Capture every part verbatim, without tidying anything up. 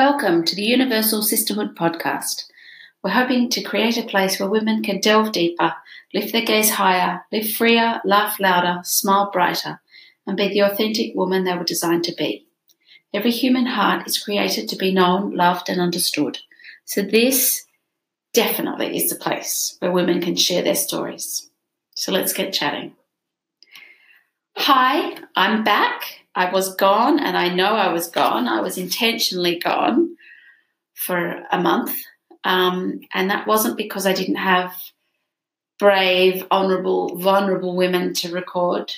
Welcome to the Universal Sisterhood Podcast. We're hoping to create a place where women can delve deeper, lift their gaze higher, live freer, laugh louder, smile brighter, and be the authentic woman they were designed to be. Every human heart is created to be known, loved, and understood. So this definitely is the place where women can share their stories. So let's get chatting. Hi, I'm back. I was gone, and I know I was gone. I was intentionally gone for a month, um, and that wasn't because I didn't have brave, honourable, vulnerable women to record.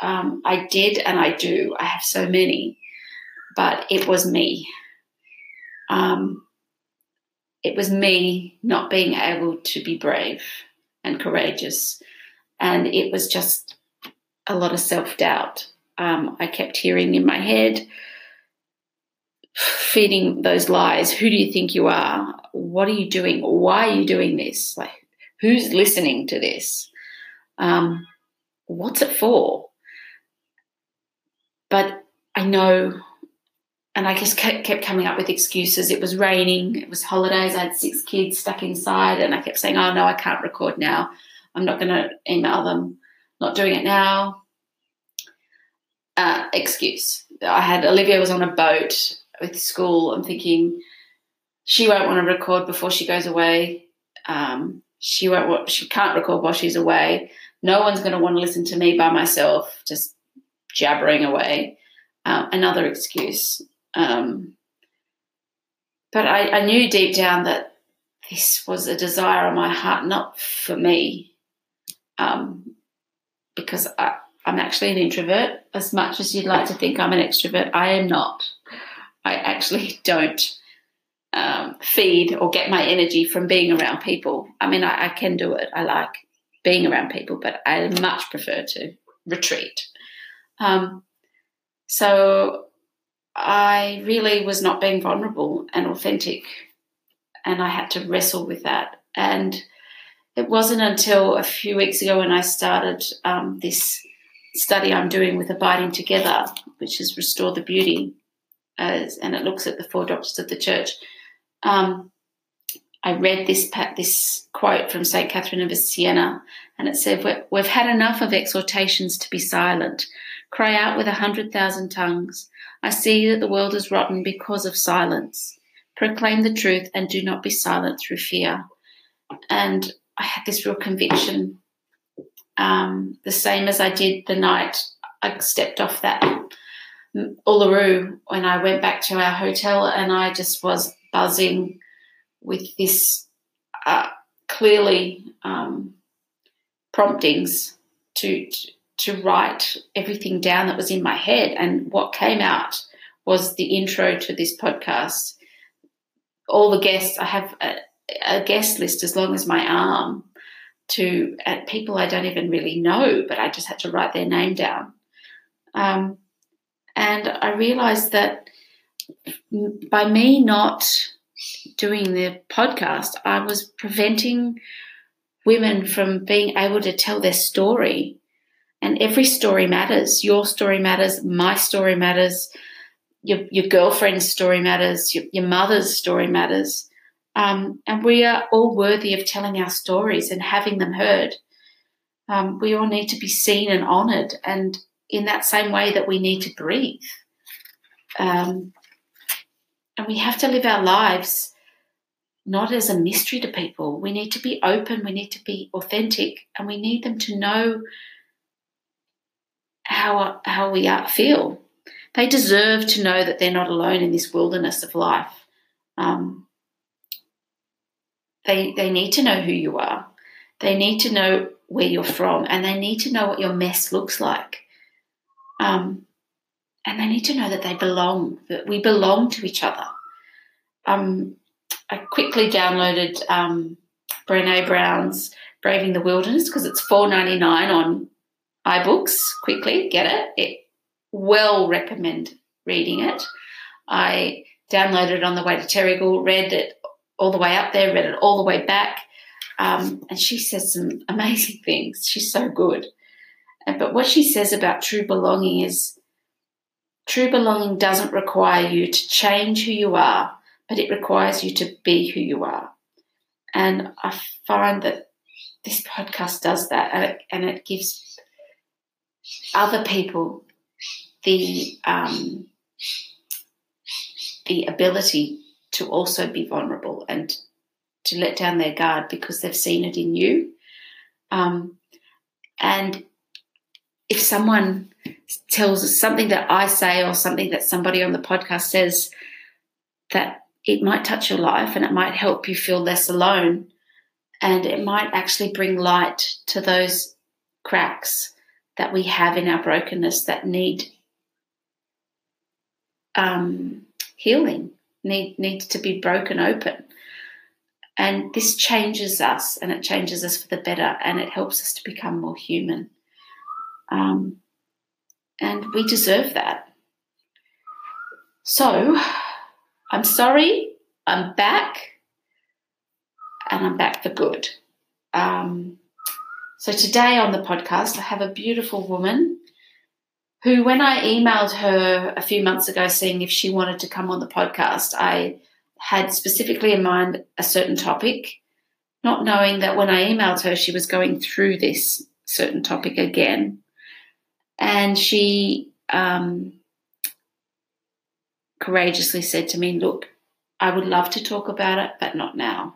Um, I did, and I do. I have so many, but it was me. Um, it was me not being able to be brave and courageous, and it was just a lot of self-doubt. Um, I kept hearing in my head, feeding those lies. Who do you think you are? What are you doing? Why are you doing this? Like, who's listening to this? Um, what's it for? But I know, and I just kept, kept coming up with excuses. It was raining. It was holidays. I had six kids stuck inside, and I kept saying, oh, no, I can't record now. I'm not going to email them. Not doing it now. Uh, excuse. I had Olivia was on a boat with school. I'm thinking she won't want to record before she goes away. Um, she won't. She can't record while she's away. No one's going to want to listen to me by myself, just jabbering away. Um, another excuse. Um, but I, I knew deep down that this was a desire on my heart, not for me, um, because I. I'm actually an introvert. As much as you'd like to think I'm an extrovert, I am not. I actually don't um, feed or get my energy from being around people. I mean, I, I can do it. I like being around people, but I much prefer to retreat. Um, so I really was not being vulnerable and authentic, and I had to wrestle with that. And it wasn't until a few weeks ago when I started um, this study I'm doing with Abiding Together, which is Restore the Beauty, as, and it looks at the four doctors of the church. Um, I read this this quote from Saint Catherine of Siena, and it said, "We've had enough of exhortations to be silent. Cry out with a hundred thousand tongues. I see that the world is rotten because of silence. Proclaim the truth and do not be silent through fear." And I had this real conviction. Um, the same as I did the night I stepped off that Uluru when I went back to our hotel, and I just was buzzing with this uh, clearly um, promptings to, to write everything down that was in my head, and what came out was the intro to this podcast. All the guests, I have a, a guest list as long as my arm, to uh, people I don't even really know, but I just had to write their name down. Um, and I realised that by me not doing the podcast, I was preventing women from being able to tell their story. And every story matters. Your story matters. My story matters. Your, your girlfriend's story matters. Your, your mother's story matters. Um, and we are all worthy of telling our stories and having them heard. Um, we all need to be seen and honoured, and in that same way that we need to breathe. Um, and we have to live our lives not as a mystery to people. We need to be open, we need to be authentic, and we need them to know how, how we are, feel. They deserve to know that they're not alone in this wilderness of life. Um They, they need to know who you are. They need to know where you're from, and they need to know what your mess looks like. Um, and they need to know that they belong, that we belong to each other. Um, I quickly downloaded um, Brené Brown's Braving the Wilderness, because it's four ninety-nine on iBooks. Quickly get it. It well recommend reading it. I downloaded it on the way to Terrigal, read it all the way up there, read it all the way back, um, and she says some amazing things. She's so good. But what she says about true belonging is True belonging doesn't require you to change who you are, but it requires you to be who you are. And I find that this podcast does that, and it, and it gives other people the um, the ability to also be vulnerable and to let down their guard because they've seen it in you. Um, and if someone tells us something that I say or something that somebody on the podcast says, that it might touch your life and it might help you feel less alone, and it might actually bring light to those cracks that we have in our brokenness that need um, healing, need need to be broken open. And this changes us, and it changes us for the better, and it helps us to become more human. Um, and we deserve that. So I'm sorry, I'm back, and I'm back for good. Um, so today on the podcast I have a beautiful woman who, when I emailed her a few months ago seeing if she wanted to come on the podcast, I had specifically in mind a certain topic, not knowing that when I emailed her she was going through this certain topic again. And she um, courageously said to me, look, I would love to talk about it, but not now.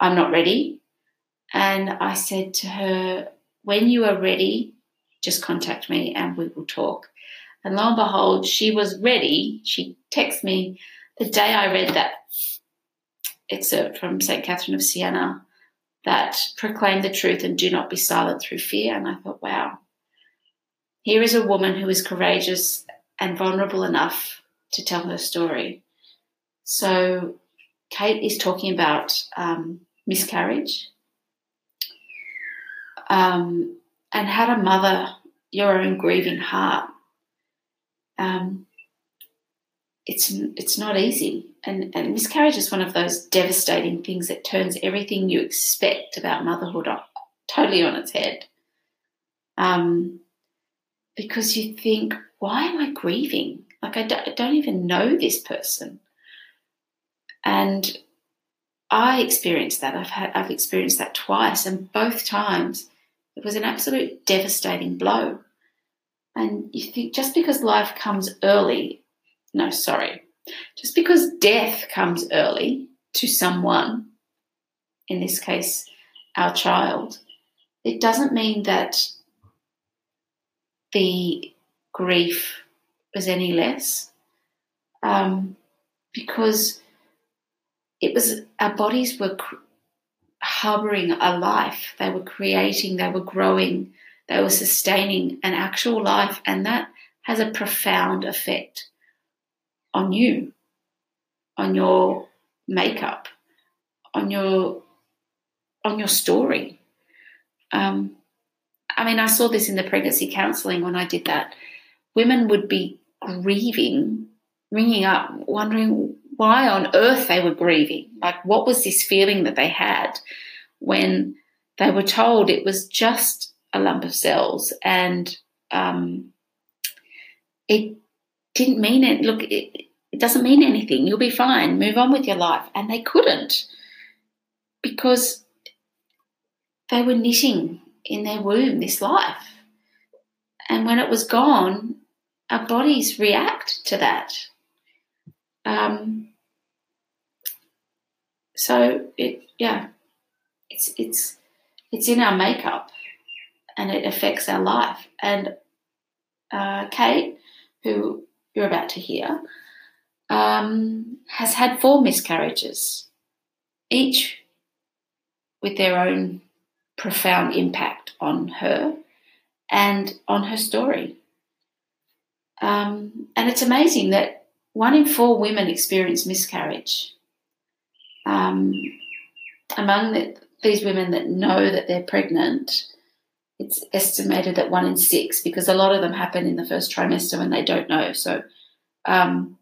I'm not ready. And I said to her, when you are ready, just contact me and we will talk. And lo and behold, she was ready. She texted me the day I read that excerpt from Saint Catherine of Siena that proclaimed the truth and do not be silent through fear. And I thought, wow, here is a woman who is courageous and vulnerable enough to tell her story. So Kate is talking about um, miscarriage, um, and how to mother your own grieving heart. Um, it's it's not easy, and, and miscarriage is one of those devastating things that turns everything you expect about motherhood off, totally on its head, um, because you think, why am I grieving? Like I don't, I don't even know this person. And I experienced that. I've had I've experienced that twice, and both times it was an absolute devastating blow. And you think just because life comes early, no, sorry, just because death comes early to someone, in this case our child, it doesn't mean that the grief was any less, um, because it was our bodies were cr- harbouring a life. They were creating, they were growing, they were sustaining an actual life, and that has a profound effect on you, on your makeup, on your on your story. Um, I mean, I saw this in the pregnancy counselling when I did that. Women would be grieving, ringing up, wondering why on earth they were grieving. Like, what was this feeling that they had when they were told it was just a lump of cells and um, it didn't mean it. Look, it, it doesn't mean anything. You'll be fine. Move on with your life. And they couldn't, because they were knitting in their womb this life. And when it was gone, our bodies react to that. Um, so it, yeah, it's it's it's in our makeup, and it affects our life. And uh, Kate, who you're about to hear, um, has had four miscarriages, each with their own profound impact on her and on her story. Um, and it's amazing that one in four women experience miscarriage. Um, among the, these women that know that they're pregnant, it's estimated that one in six, because a lot of them happen in the first trimester when they don't know. So, um,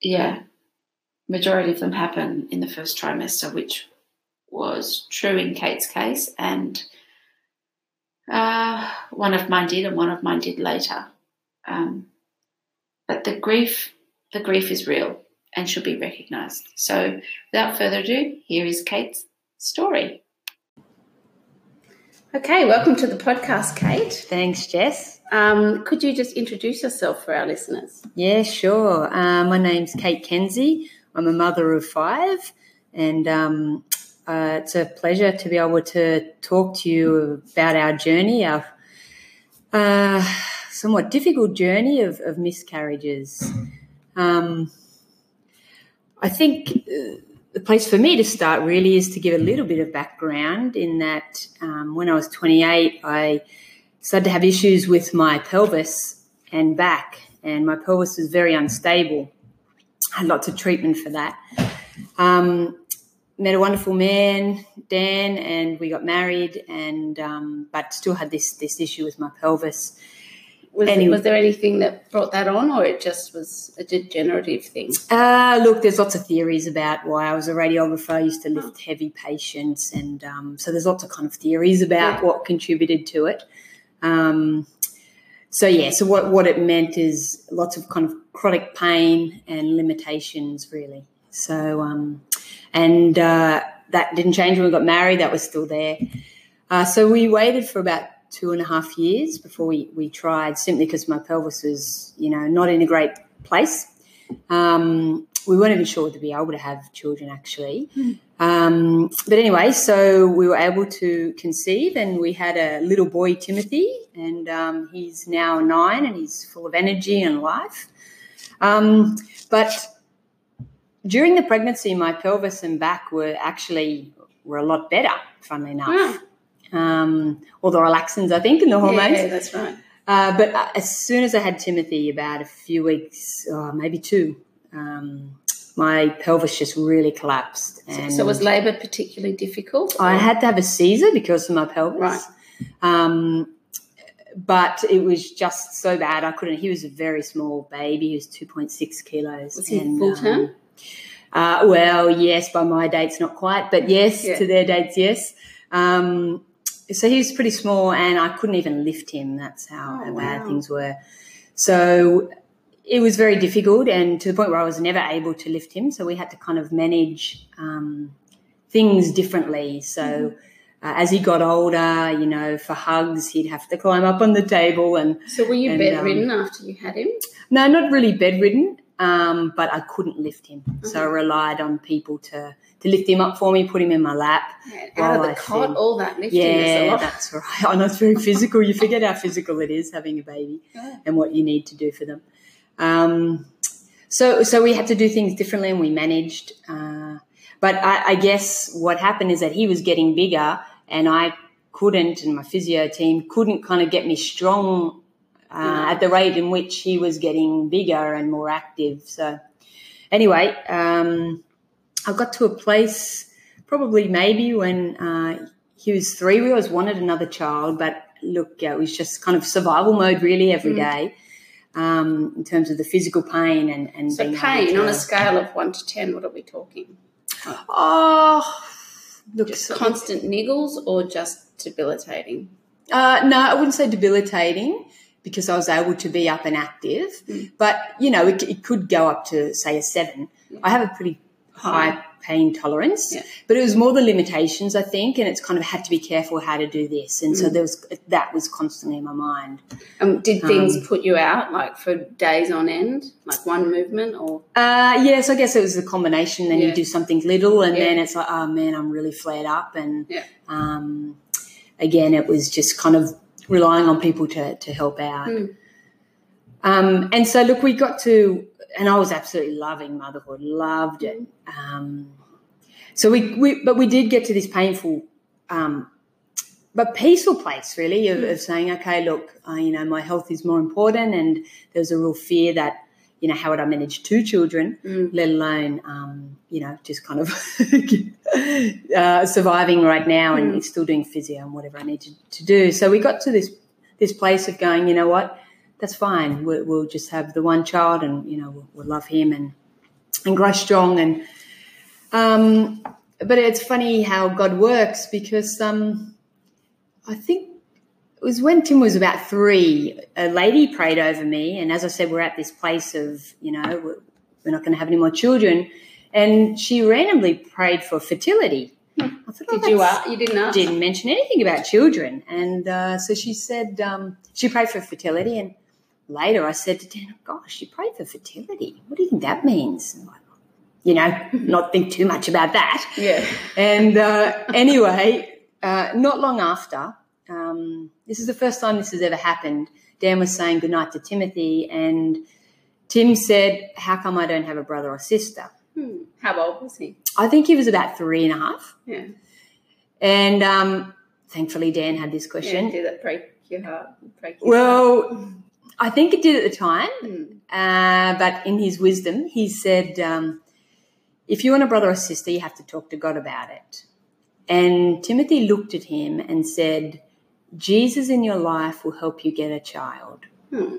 yeah, majority of them happen in the first trimester, which was true in Kate's case, and uh, one of mine did and one of mine did later. Um, but the grief, the grief is real and should be recognised. So without further ado, here is Kate's story. Okay, welcome to the podcast, Kate. Thanks, Jess. Um, could you just introduce yourself for our listeners? Yeah, sure. Uh, my name's Kate Kenzie. I'm a mother of five, and um, uh, it's a pleasure to be able to talk to you about our journey, our uh, somewhat difficult journey of, of miscarriages. Um, I think uh, the place for me to start really is to give a little bit of background in that um, when I was twenty-eight, I started to have issues with my pelvis and back, and my pelvis was very unstable. I had lots of treatment for that. Um, met a wonderful man, Dan, and we got married, and um, but still had this this issue with my pelvis. Was, it, was there anything that brought that on, or it just was a degenerative thing? Uh, look, there's lots of theories about why. I was a radiographer. I used to lift heavy patients, and um, so there's lots of kind of theories about yeah. what contributed to it. Um, so, yeah, so what, what it meant is lots of kind of chronic pain and limitations, really. So um, and uh, that didn't change when we got married. That was still there. Uh, so we waited for about two and a half years before we, we tried, simply because my pelvis was, you know, not in a great place. Um, we weren't even sure to be able to have children, actually. Mm. Um, but anyway, so we were able to conceive, and we had a little boy, Timothy, and um, he's now nine, and he's full of energy and life. Um, but during the pregnancy, my pelvis and back were actually were a lot better, funnily enough. Wow. Um, or the relaxins, I think, and the hormones. Yeah, that's right. Uh, but as soon as I had Timothy, about a few weeks, or maybe two, um, my pelvis just really collapsed. And so, so was labour particularly difficult? Or? I had to have a Caesar because of my pelvis. Right. Um, but it was just so bad. I couldn't. He was a very small baby. He was two point six kilos. Was he full term? Um, uh, well, yes, by my dates, not quite. But yes, yeah. to their dates, yes. Um, so he was pretty small, and I couldn't even lift him. That's how oh, bad wow. things were. So it was very difficult, and to the point where I was never able to lift him. So we had to kind of manage um, things differently. So mm-hmm. uh, as he got older, you know, for hugs, he'd have to climb up on the table. And so were you and, bedridden um, after you had him? No, not really bedridden, um, but I couldn't lift him. Mm-hmm. So I relied on people to... to lift him up for me, put him in my lap. Yeah, out of the I cot, fed. all that lifting. Yeah, is a lot. That's right. I know it's very physical. You forget how physical it is having a baby yeah. and what you need to do for them. Um, so so we had to do things differently, and we managed. Uh, but I, I guess what happened is that he was getting bigger, and I couldn't, and my physio team couldn't kind of get me strong uh, yeah. at the rate in which he was getting bigger and more active. So anyway... Um, I got to a place probably maybe when uh, he was three. We always wanted another child, but look, it was just kind of survival mode really every day um, in terms of the physical pain and, and so being pain on a scale of one to ten. What are we talking? Oh, look, just so constant niggles or just debilitating? Uh, no, I wouldn't say debilitating, because I was able to be up and active, mm. but you know, it, it could go up to say a seven. Yeah. I have a pretty high pain tolerance, yeah. but it was more the limitations, I think, and it's kind of had to be careful how to do this, and mm. so there was that was constantly in my mind. Um, did things um, put you out, like for days on end, like one movement, or? Uh, yes, yeah, so I guess it was the combination. Then yeah. you do something little, and yeah. then it's like, oh man, I'm really flared up, and yeah. um, again, it was just kind of relying on people to to help out. Mm. Um, and so, look, we got to. And I was absolutely loving motherhood, loved it. Um, so we, we, but we did get to this painful, um, but peaceful place really of, of saying, okay, look, uh, you know, my health is more important, and there was a real fear that, you know, how would I manage two children, mm. let alone, um, you know, just kind of uh, surviving right now and mm. still doing physio and whatever I needed to, to do. So we got to this this place of going, you know what? That's fine. We'll, we'll just have the one child, and you know we'll, we'll love him and and grow strong. And um, but it's funny how God works, because um, I think It was when Tim was about three, a lady prayed over me. And as I said, we're at this place of, you know, we're, we're not going to have any more children. And she randomly prayed for fertility. Hmm. I thought, oh, Did you ask? You didn't ask? Didn't mention anything about children. And uh, so she said, um, she prayed for fertility. And later I said to Dan, gosh, she prayed for fertility. What do you think that means? And I'm like, you know, not think too much about that. Yeah. And uh, anyway, uh, not long after, Um, this is the first time this has ever happened. Dan was saying goodnight to Timothy, and Tim said, how come I don't have a brother or sister? Hmm. How old was he? I think he was about three and a half. Yeah. And um, thankfully Dan had this question. Yeah, did that break your heart? Break your well, heart? I think it did at the time, hmm. uh, but in his wisdom he said, um, if you want a brother or sister, you have to talk to God about it. And Timothy looked at him and said, Jesus in your life will help you get a child. Hmm.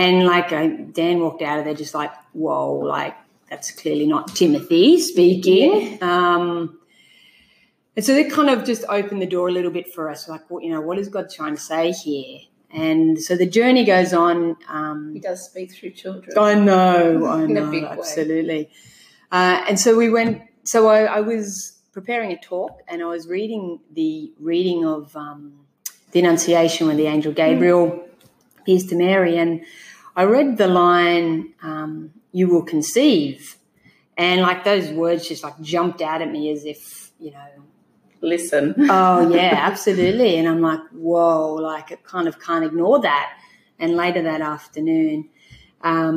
And, like, uh, Dan walked out of there just like, whoa, like, that's clearly not Timothy speaking. Yeah. Um, and so that kind of just opened the door a little bit for us, like, well, you know, what is God trying to say here? And so the journey goes on. Um, he does speak through children. I know, I in know, a big absolutely. Uh, and so we went – so I, I was preparing a talk, and I was reading the reading of um, – the Annunciation when the angel Gabriel appears to Mary. And I read the line, um, you will conceive. And, like, those words just, like, jumped out at me as if, you know. Listen. Oh, yeah, absolutely. And I'm like, whoa, like, I kind of can't ignore that. And later that afternoon, um,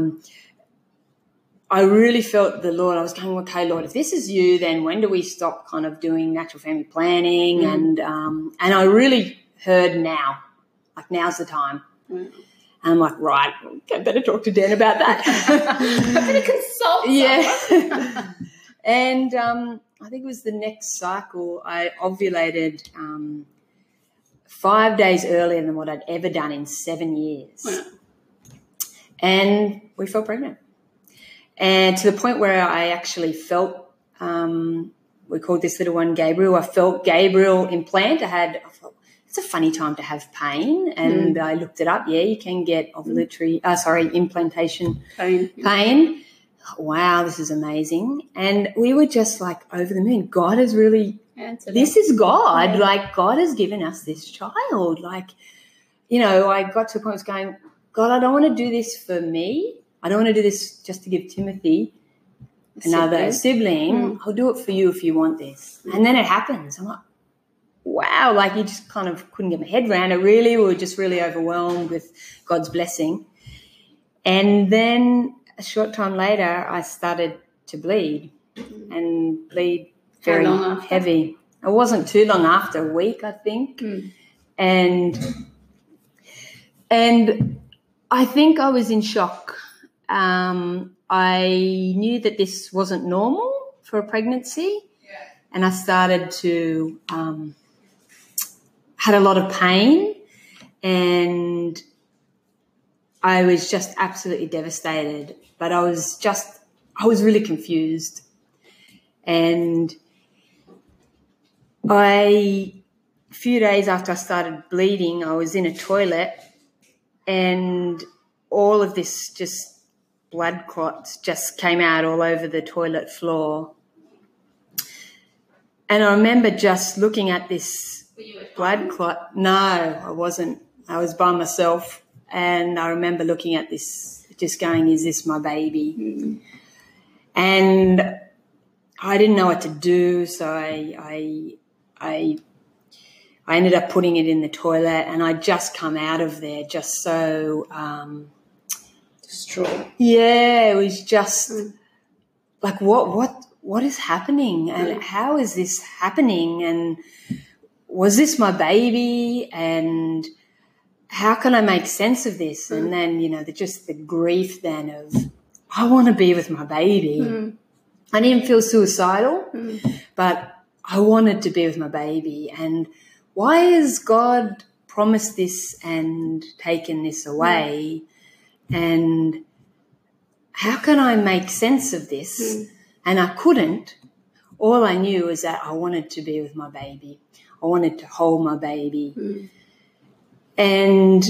I really felt the Lord. I was going, okay, Lord, if this is you, then when do we stop kind of doing natural family planning? Mm. And um, and I really heard now, like, now's the time. Mm. And I'm like, right, I better talk to Dan about that. I better consult yeah. And um, I think it was the next cycle, I ovulated um, five days earlier than what I'd ever done in seven years. Wow. And we fell pregnant. And to the point where I actually felt, um, we called this little one Gabriel. I felt Gabriel implant. I had, I felt, it's a funny time to have pain, and mm. I looked it up. Yeah, you can get ovulatory, uh, sorry, implantation pain. pain. Wow, this is amazing. And we were just like over the moon. God has really, Answered this is God. Yeah. Like, God has given us this child. Like, you know, I got to a point going, God, I don't want to do this for me. I don't want to do this just to give Timothy a another sibling. sibling. Mm. I'll do it for you if you want this. Mm. And then it happens. I'm like, wow, like, you just kind of couldn't get my head around it, really. We were just really overwhelmed with God's blessing. And then a short time later, I started to bleed and bleed very heavy. It wasn't too long after, a week, I think. Mm. And and I think I was in shock. Um, I knew that this wasn't normal for a pregnancy, yeah. And I started to... Um, had a lot of pain, and I was just absolutely devastated. But I was just, I was really confused. And I, a few days after I started bleeding, I was in a toilet, and all of this just blood clots just came out all over the toilet floor. And I remember just looking at this blood clot. No, I wasn't. I was by myself, and I remember looking at this, just going, is this my baby? Mm. And I didn't know what to do, so I, I, I, I ended up putting it in the toilet, and I'd just come out of there just so... Um, distraught. Yeah, it was just mm. like, what, what, what is happening, and mm. how is this happening, and... was this my baby, and how can I make sense of this? Mm. And then, you know, the, just the grief then of, I want to be with my baby. Mm. I didn't feel suicidal, mm. but I wanted to be with my baby. And why has God promised this and taken this away? Mm. And how can I make sense of this? Mm. And I couldn't. All I knew was that I wanted to be with my baby. I wanted to hold my baby. Mm. And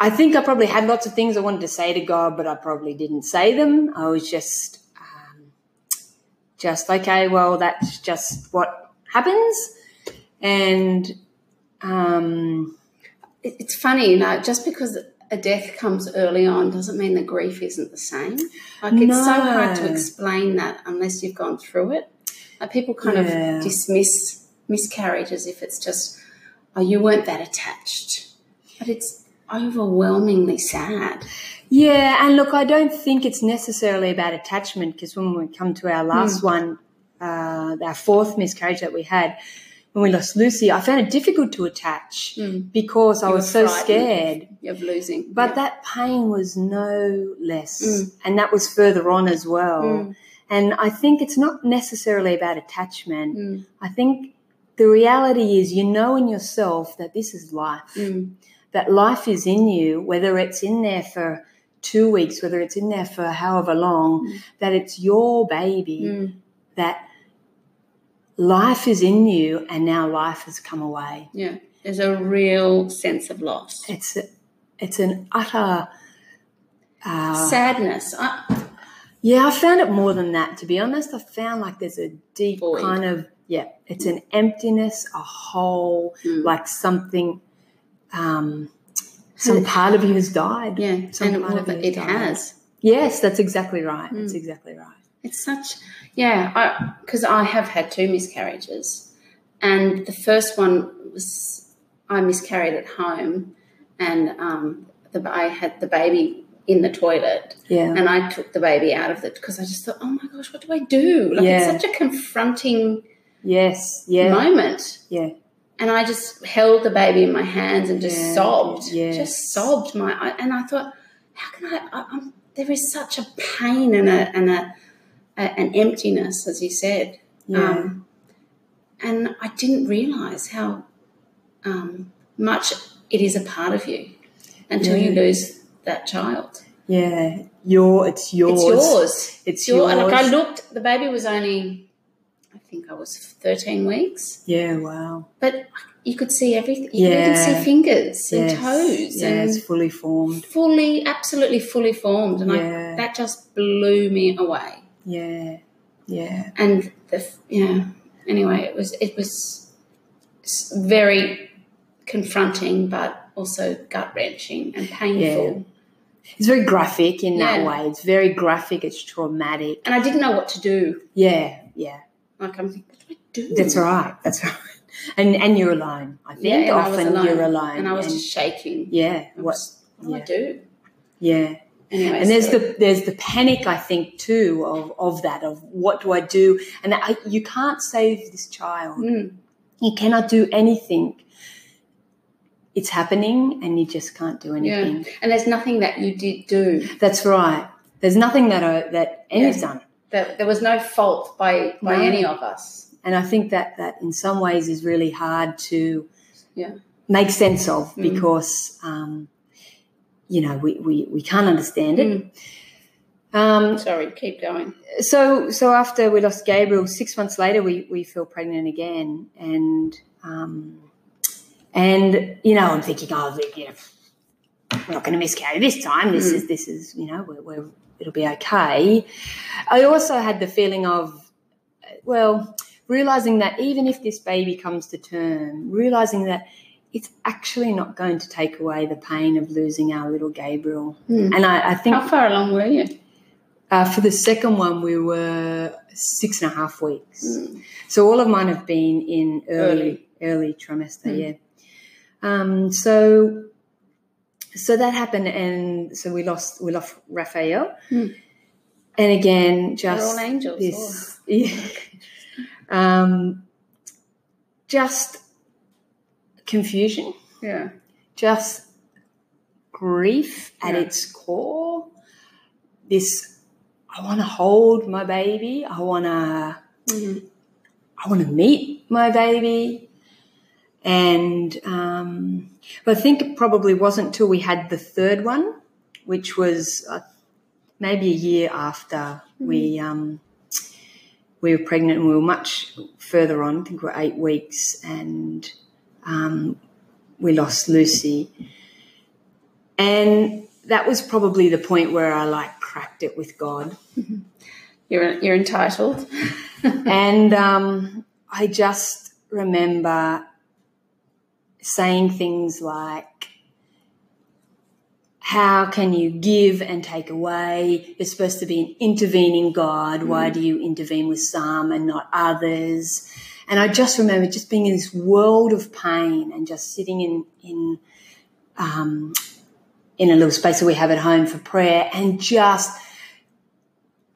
I think I probably had lots of things I wanted to say to God, but I probably didn't say them. I was just, um, just okay, well, that's just what happens. And um, it's funny, you know, just because a death comes early on doesn't mean the grief isn't the same. Like no. It's so hard to explain that unless you've gone through it. Like people kind yeah. of dismiss miscarriage as if it's just, oh, you weren't that attached. But it's overwhelmingly sad. Yeah, and look, I don't think it's necessarily about attachment, because when we come to our last mm. one, uh, our fourth miscarriage that we had, when we lost Lucy, I found it difficult to attach mm. because you I was so scared. Of losing. But yeah. that pain was no less, mm. and that was further on as well. Mm. And I think it's not necessarily about attachment. Mm. I think the reality is you know in yourself that this is life, mm. that life is in you, whether it's in there for two weeks, whether it's in there for however long, mm. that it's your baby, mm. that life is in you and now life has come away. Yeah, there's a real sense of loss. It's a, it's an utter... Uh, sadness. I- yeah, I found it more than that, to be honest. I found like there's a deep void. Kind of... Yeah, it's an emptiness, a hole, mm. like something, um, some part of you has died. Yeah, some and part of it, it has. Yes, that's exactly right. Mm. That's exactly right. It's such, yeah, because I, I have had two miscarriages, and the first one was I miscarried at home, and um, the, I had the baby in the toilet, yeah, and I took the baby out of it because I just thought, oh my gosh, what do I do? Like yeah. it's such a confronting. Yes, yeah. moment. Yeah. And I just held the baby in my hands and just yeah, sobbed. Yes. Just sobbed my I, and I thought, how can I, I I'm, there is such a pain and a and a, a an emptiness, as you said. Yeah. Um and I didn't realise how um much it is a part of you until yeah. you lose that child. Yeah. Your it's yours. It's yours. It's your yours. Like I looked, the baby was only I think I was thirteen weeks. Yeah, wow. But you could see everything. You yeah. could see fingers yes. and toes. Yeah, and it's fully formed. Fully, absolutely fully formed. And yeah. I, that just blew me away. Yeah, yeah. And, the yeah, anyway, it was it was very confronting but also gut-wrenching and painful. Yeah. It's very graphic in yeah. that way. It's very graphic. It's traumatic. And I didn't know what to do. Yeah, yeah. Like I'm thinking, what do I do? That's right. That's right. And and you're alone. I think yeah, often I alone. You're alone. And I was and, just shaking. Yeah. What, just, what do yeah. I do? Yeah. Anyways, and there's so. the there's the panic I think too of, of that of what do I do? And I, you can't save this child. Mm. You cannot do anything. It's happening, and you just can't do anything. Yeah. And there's nothing that you did do. That's right. There's nothing that I, that anyone's yeah. done. That there was no fault by, by no. any of us. And I think that that in some ways is really hard to yeah. make sense of mm. because, um, you know, we, we, we can't understand it. Mm. Um, Sorry, keep going. So so after we lost Gabriel, six months later we, we fell pregnant again. And, um, and you know, I'm thinking, oh, you know, we're not going to miscarry this time. This mm. is, this is you know, we're, we're it'll be okay. I also had the feeling of, well, realising that even if this baby comes to term, realising that it's actually not going to take away the pain of losing our little Gabriel. Mm. And I, I think... How far along were you? Uh, for the second one, we were six and a half weeks. Mm. So all of mine have been in early, early, early trimester, mm. yeah. Um, so... So that happened, and so we lost we lost Raphael, mm. and again just all angels, this, oh. yeah, um, just confusion, yeah, just grief yeah. at its core. This, I want to hold my baby. I want to, mm-hmm. I want to meet my baby. And um, but I think it probably wasn't till we had the third one, which was uh, maybe a year after mm. we um, we were pregnant and we were much further on. I think we were eight weeks, and um, we lost Lucy. And that was probably the point where I, like, cracked it with God. You're you're entitled. And um, I just remember saying things like, how can you give and take away? You're supposed to be an intervening God. Why do you intervene with some and not others? And I just remember just being in this world of pain and just sitting in in um, in a little space that we have at home for prayer, and just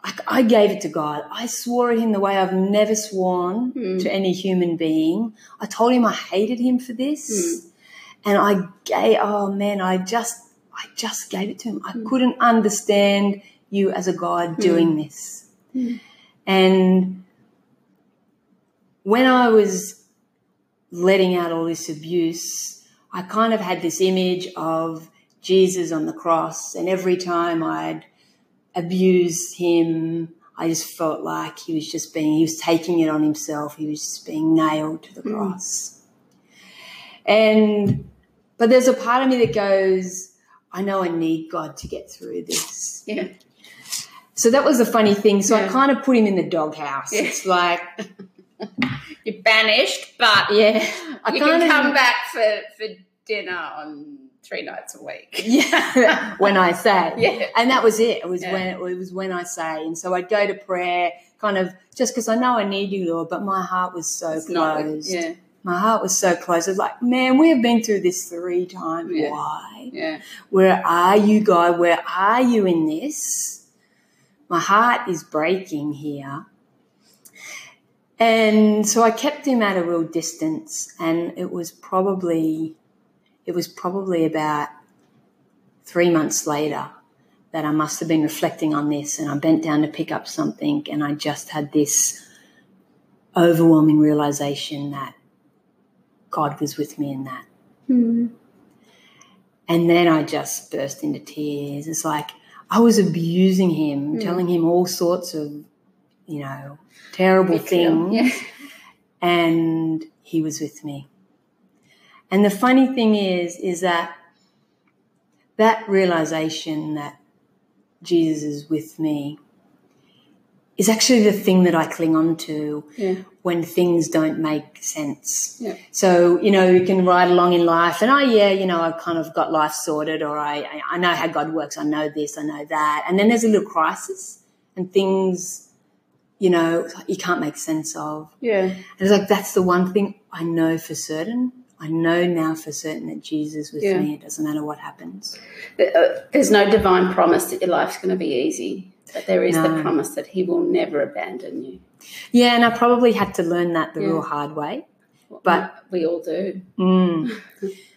I, I gave it to God. I swore at him the way I've never sworn mm. to any human being. I told him I hated him for this, mm. and I gave. Oh man, I just. I just gave it to him. I mm. couldn't understand you as a God doing mm. this. Mm. And when I was letting out all this abuse, I kind of had this image of Jesus on the cross, and every time I'd abuse him, I just felt like he was just being, he was taking it on himself. He was just being nailed to the mm. cross. And, but there's a part of me that goes, I know I need God to get through this. Yeah. So that was the funny thing. So yeah. I kind of put him in the doghouse. Yeah. It's like you're banished, but yeah, I you can come of, back for, for dinner on three nights a week. Yeah, when I say. Yeah. And that was it. It was yeah. when it was when I say. And so I'd go to prayer, kind of just because I know I need you, Lord. But my heart was so it's closed. Not, yeah. My heart was so close. I was like, man, we have been through this three times. Yeah. Why? Yeah. Where are you, God? Where are you in this? My heart is breaking here. And so I kept him at a real distance, and it was probably it was probably about three months later that I must have been reflecting on this, and I bent down to pick up something, and I just had this overwhelming realization that God was with me in that. Mm. And then I just burst into tears. It's like I was abusing him, mm. telling him all sorts of, you know, terrible things. Yeah. And he was with me. And the funny thing is, is that that realization that Jesus is with me is actually the thing that I cling on to yeah. when things don't make sense. Yeah. So, you know, you can ride along in life and, oh, yeah, you know, I've kind of got life sorted, or I, I know how God works, I know this, I know that. And then there's a little crisis and things, you know, you can't make sense of. Yeah. And it's like that's the one thing I know for certain. I know now for certain that Jesus was yeah. me. It doesn't matter what happens. There's no divine promise that your life's going to be easy. But there is no. the promise that he will never abandon you. Yeah, and I probably had to learn that the yeah. real hard way. But we all do. Mm,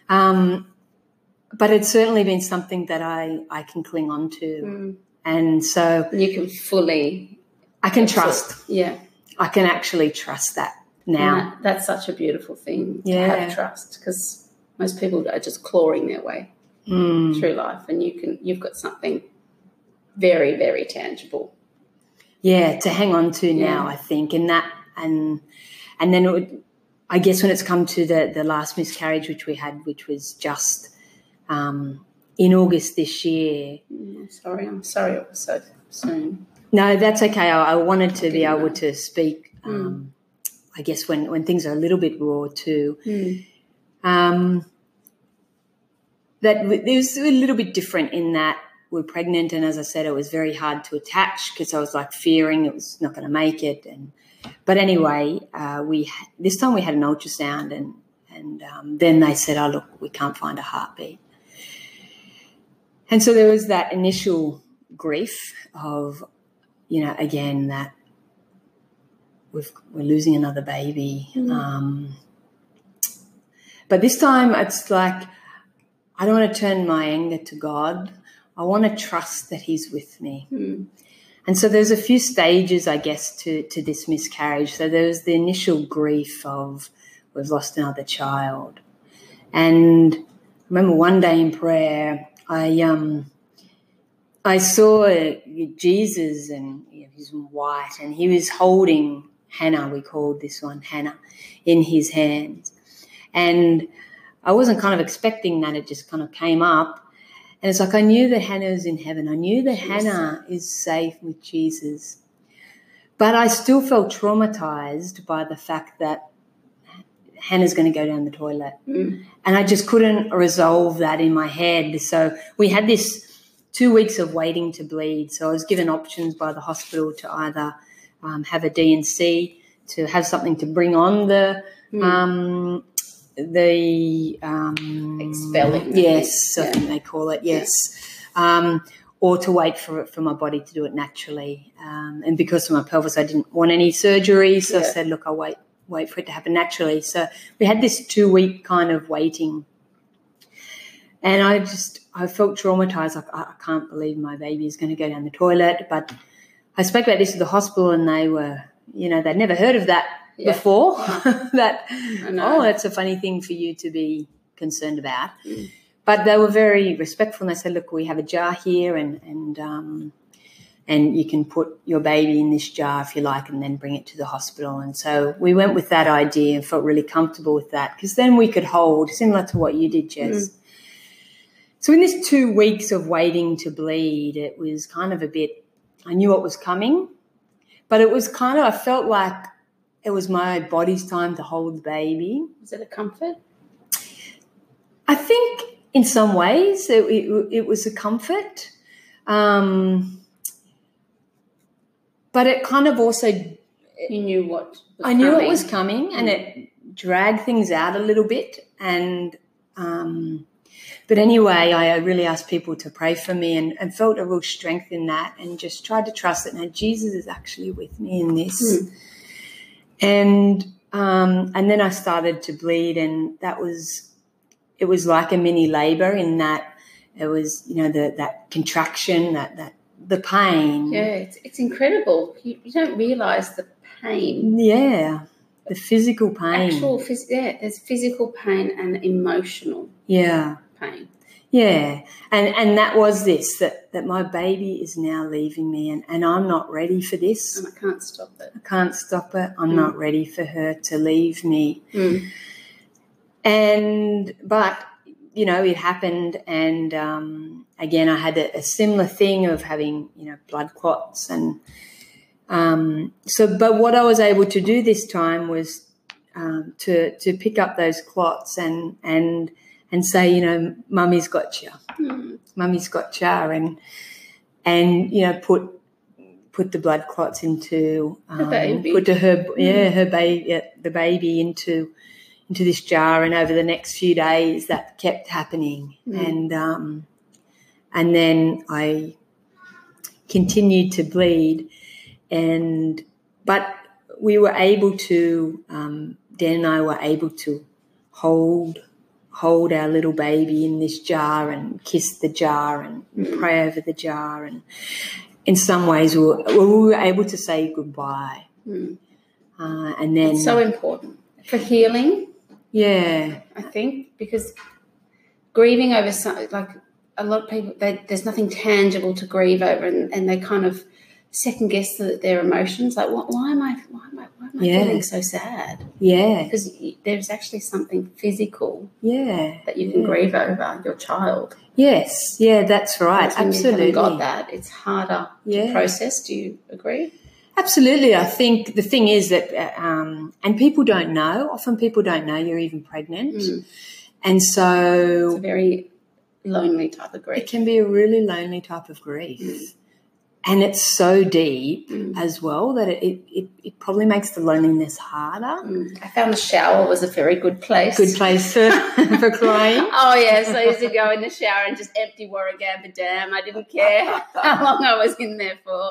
um, but it's certainly been something that I, I can cling on to. Mm. And so you can fully I can accept. trust. Yeah. I can actually trust that now. That, that's such a beautiful thing yeah. to have trust, because most people are just clawing their way mm. through life, and you can you've got something very, very tangible. Yeah, to hang on to yeah. now, I think. And that, and and then it would, I guess when it's come to the, the last miscarriage which we had, which was just um, in August this year. Mm, sorry, I'm sorry it was so soon. No, that's okay. I, I wanted to I be able know. to speak, um, mm. I guess, when, when things are a little bit raw too. Mm. Um, that it was a little bit different in that we're pregnant, and as I said, it was very hard to attach because I was like fearing it was not going to make it. And but anyway, uh, we this time we had an ultrasound, and and um, then they said, "Oh look, we can't find a heartbeat." And so there was that initial grief of, you know, again that we've, we're losing another baby. Mm. Um, but this time it's like I don't want to turn my anger to God. I want to trust that he's with me. Mm. And so there's a few stages, I guess, to, to this miscarriage. So there was the initial grief of we've lost another child. And I remember one day in prayer, I um, I saw Jesus, and you know, he's white, and he was holding Hannah, we called this one Hannah, in his hands. And I wasn't kind of expecting that. It just kind of came up. And it's like I knew that Hannah was in heaven. I knew that yes. Hannah is safe with Jesus. But I still felt traumatized by the fact that Hannah's going to go down the toilet. Mm. And I just couldn't resolve that in my head. So we had this two weeks of waiting to bleed. So I was given options by the hospital to either um, have a D and C, to have something to bring on the mm. um the um expelling, yes, yeah. I think they call it, yes, yeah. um or to wait for it for my body to do it naturally. Um and because of my pelvis, I didn't want any surgery, so yeah. I said, look, I'll wait wait for it to happen naturally. So we had this two week kind of waiting, and I just I felt traumatized, like I can't believe my baby is going to go down the toilet. But I spoke about this at the hospital, and they were, you know, they'd never heard of that yeah. before. That, oh, that's a funny thing for you to be concerned about. Mm. But they were very respectful, and they said, look, we have a jar here, and and um, and you can put your baby in this jar if you like, and then bring it to the hospital. And so we went with that idea and felt really comfortable with that, because then we could hold, similar to what you did, Jess. Mm. So in this two weeks of waiting to bleed, it was kind of a bit, I knew what was coming. But it was kind of, I felt like it was my body's time to hold the baby. Was it a comfort? I think in some ways it, it, it was a comfort. Um, but it kind of also... You knew what was I knew coming. It was coming, and it dragged things out a little bit. And um, but anyway, I really asked people to pray for me, and, and felt a real strength in that, and just tried to trust that now Jesus is actually with me in this. Mm. And um, and then I started to bleed, and that was, it was like a mini labour in that it was, you know, the, that contraction, that, that the pain. Yeah, it's, it's incredible. You, you don't realise the pain. Yeah, the physcal pain. Actual, phys- yeah, there's physical pain and emotional. Yeah. Pain. Yeah, and and that was this, that, that my baby is now leaving me, and, and I'm not ready for this. And I can't stop it. I can't stop it. I'm mm. not ready for her to leave me. Mm. And but, you know, it happened, and um, again I had a, a similar thing of having, you know, blood clots. And um, so but what I was able to do this time was um, to, to pick up those clots and and And say, you know, mummy's got you, mm. mummy's got you, and and you know, put put the blood clots into um, her baby. put to her yeah her baby the baby into into this jar, and over the next few days that kept happening, mm. and um, and then I continued to bleed, and but we were able to um, Dan and I were able to hold. hold our little baby in this jar, and kiss the jar, and mm. pray over the jar, and in some ways we were, we were able to say goodbye. Mm. Uh, and then it's so important for healing. Yeah, I think, because grieving over some, like a lot of people, they, there's nothing tangible to grieve over, and, and they kind of second guess the, their emotions. Like, what? Why am I? Why am I? Why am I yeah. feeling so sad? Yeah, because there's actually something physical. Yeah, that you can yeah. grieve over your child. Yes, yeah, that's right. When absolutely, you got that. It's harder yeah. to process. Do you agree? Absolutely. I think the thing is that, um, and people don't know. Often people don't know you're even pregnant, mm. and so it's a very lonely type of grief. It can be a really lonely type of grief. Mm. And it's so deep mm. as well that it, it, it probably makes the loneliness harder. Mm. I found the shower was a very good place. Good place for, for crying. Oh, yeah. So I used to go in the shower and just empty Warragamba Dam. I didn't care how long I was in there for.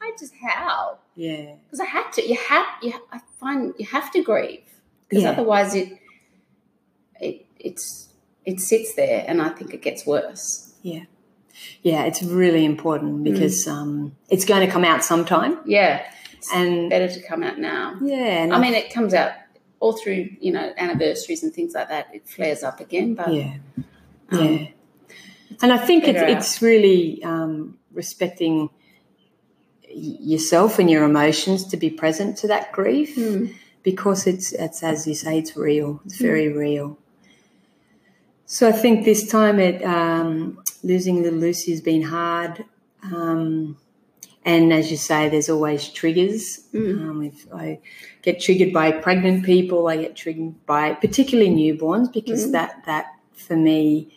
I just howled. Yeah. Because I had to. You have, you, I find you have to grieve, because yeah. otherwise it, it, it's, it sits there, and I think it gets worse. Yeah. Yeah, it's really important, because mm. um, it's going to come out sometime. Yeah, it's and better to come out now. Yeah. And I mean, it comes out all through, you know, anniversaries and things like that. It flares up again. But yeah, um, yeah. And I think it's, it's really um, respecting yourself and your emotions to be present to that grief, mm. because it's, it's, as you say, it's real. It's very mm. real. So I think this time at um, losing little Lucy has been hard. Um, and as you say, there's always triggers. Mm. Um, if I get triggered by pregnant people, I get triggered by particularly newborns, because mm. that, that for me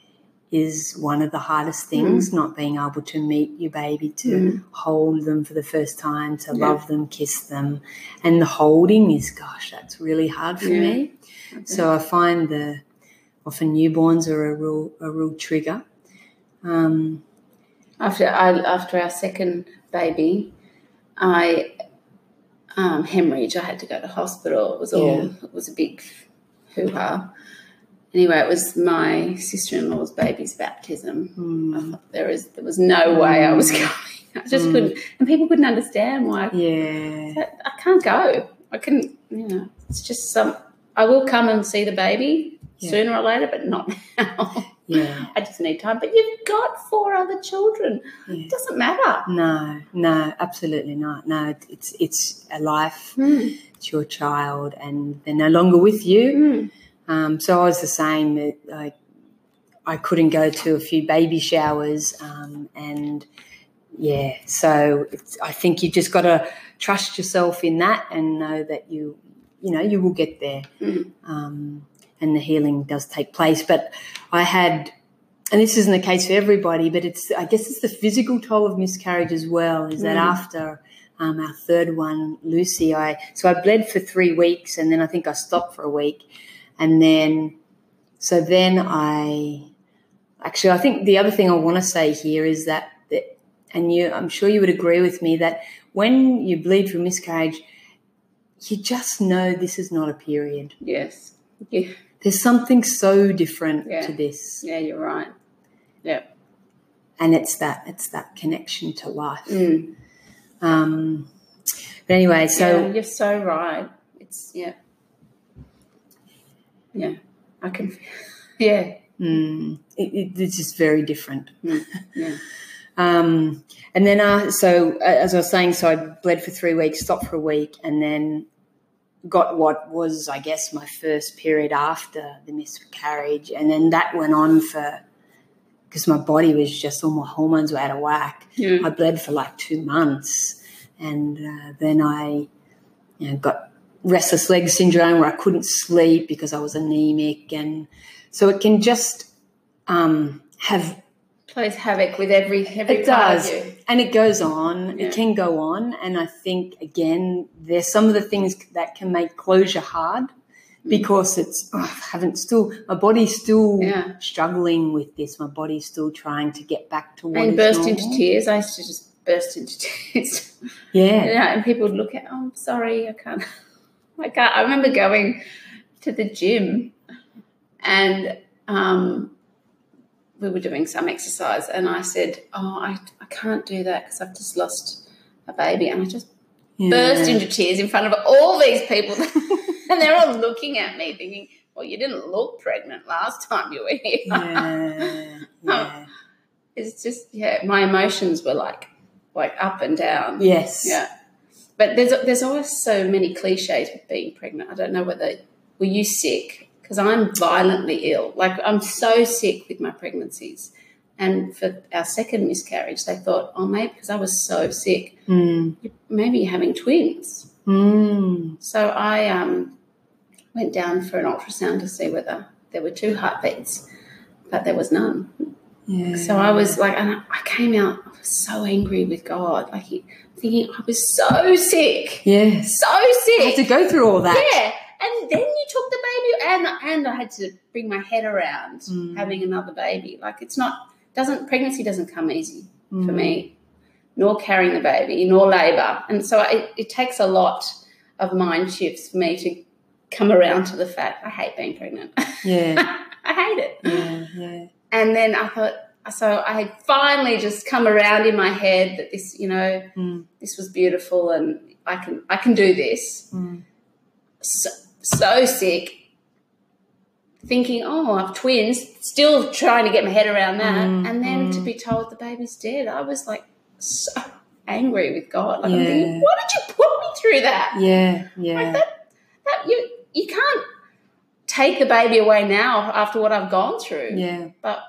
is one of the hardest things, mm. not being able to meet your baby, to mm. hold them for the first time, to yeah. love them, kiss them. And the holding is, gosh, that's really hard for yeah. me. Okay. So I find the often newborns are a real, a real trigger. Um, after I, after our second baby, I um, hemorrhage. I had to go to hospital. It was all yeah. it was a big hoo-ha. Anyway, it was my sister-in-law's baby's baptism. Mm. I thought there is there was no way I was going. I just mm. couldn't, and people couldn't understand why. Yeah, I, I can't go. I couldn't. You know, it's just some. I will come and see the baby yeah. sooner or later, but not now. Yeah, I just need time. But you've got four other children. Yeah. It doesn't matter. No, no, absolutely not. No, it's it's a life. Mm. It's your child, and they're no longer with you. Mm. Um, so I was the same. That I, I couldn't go to a few baby showers, um, and yeah. So it's, I think you just got to trust yourself in that and know that you, you know, you will get there, mm. um, and the healing does take place. But I had, and this isn't the case for everybody, but it's I guess it's the physical toll of miscarriage as well. Is that mm. after. Um, our third one, Lucy, I so I bled for three weeks, and then I think I stopped for a week. And then, so then I, actually I think the other thing I want to say here is that, that and you, I'm sure you would agree with me, that when you bleed from miscarriage, you just know this is not a period. Yes. Yeah. There's something so different yeah. to this. Yeah, you're right. Yeah. And it's that, it's that connection to life. Mm. Um, but anyway, so. Yeah, you're so right. It's, yeah. Yeah, I can. Yeah, mm, it, it, it's just very different. Mm, yeah, um, and then uh, so as I was saying, so I bled for three weeks, stopped for a week, and then got what was, I guess, my first period after the miscarriage, and then that went on for because my body was just all my hormones were out of whack. Yeah. I bled for like two months, and uh, then I, you know, got. Restless leg syndrome where I couldn't sleep because I was anemic, and so it can just um, have plays havoc with every every it part does, of you. And it goes on. Yeah. It can go on, and I think again, there's some of the things that can make closure hard because it's oh, I haven't still my body's still yeah. struggling with this. My body's still trying to get back to what and burst normal. Into tears. I used to just burst into tears. Yeah, you know, and people would look at. Oh, I'm sorry, I can't. I can't, I remember going to the gym and um, we were doing some exercise and I said, oh, I, I can't do that because I've just lost a baby. And I just yeah. burst into tears in front of all these people and they're all looking at me thinking, well, you didn't look pregnant last time you were here. Yeah, yeah. It's just, yeah, my emotions were like like up and down. Yes. Yeah. But there's there's always so many cliches with being pregnant. I don't know whether were you sick because I'm violently ill. Like I'm so sick with my pregnancies, and for our second miscarriage, they thought, oh, maybe because I was so sick, mm. maybe you're having twins. Mm. So I um, went down for an ultrasound to see whether there were two heartbeats, but there was none. Yeah. So I was like, and I came out, I was so angry with God, like he, thinking I was so sick. Yeah. So sick. I had to go through all that. Yeah. And then you took the baby and, and I had to bring my head around mm. having another baby. Like it's not, doesn't, pregnancy doesn't come easy mm. for me, nor carrying the baby, nor labour. And so it, it takes a lot of mind shifts for me to come around to the fact I hate being pregnant. Yeah. I hate it. Yeah, yeah. And then I thought, so I had finally just come around in my head that this, you know, mm. this was beautiful and I can I can do this. Mm. So, so sick, thinking, oh, I have twins, still trying to get my head around that. Mm. And then mm. to be told the baby's dead, I was like so angry with God. Like yeah. I'm thinking, why did you put me through that? Yeah, yeah. Like that, that you you can't take the baby away now after what I've gone through. Yeah. But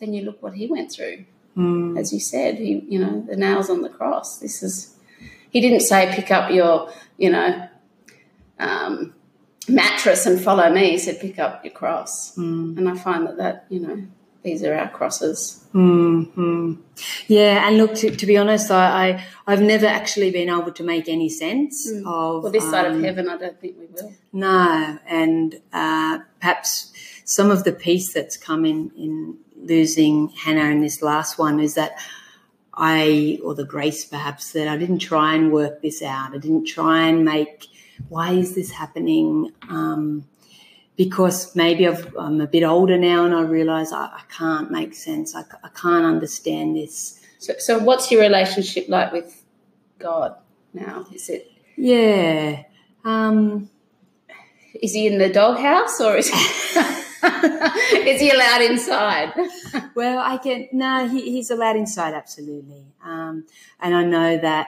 then you look what he went through. Mm. As you said, he, you know, the nails on the cross. This is, he didn't say pick up your, you know, um, mattress and follow me. He said pick up your cross. Mm. And I find that that, you know, these are our crosses. Mm-hmm. Yeah, and look, to, to be honest, I, I, I've never actually been able to make any sense mm. of... Well, this um, side of heaven, I don't think we will. No, and uh, perhaps some of the peace that's come in, in losing Hannah in this last one is that I, or the grace perhaps, that I didn't try and work this out. I didn't try and make, why is this happening? Um Because maybe I've, I'm a bit older now and I realise I, I can't make sense. I, I can't understand this. So, so what's your relationship like with God now? Is it? Yeah. Um, is he in the doghouse or is he, is he allowed inside? Well, I can. No, he, he's allowed inside, absolutely. Um, and I know that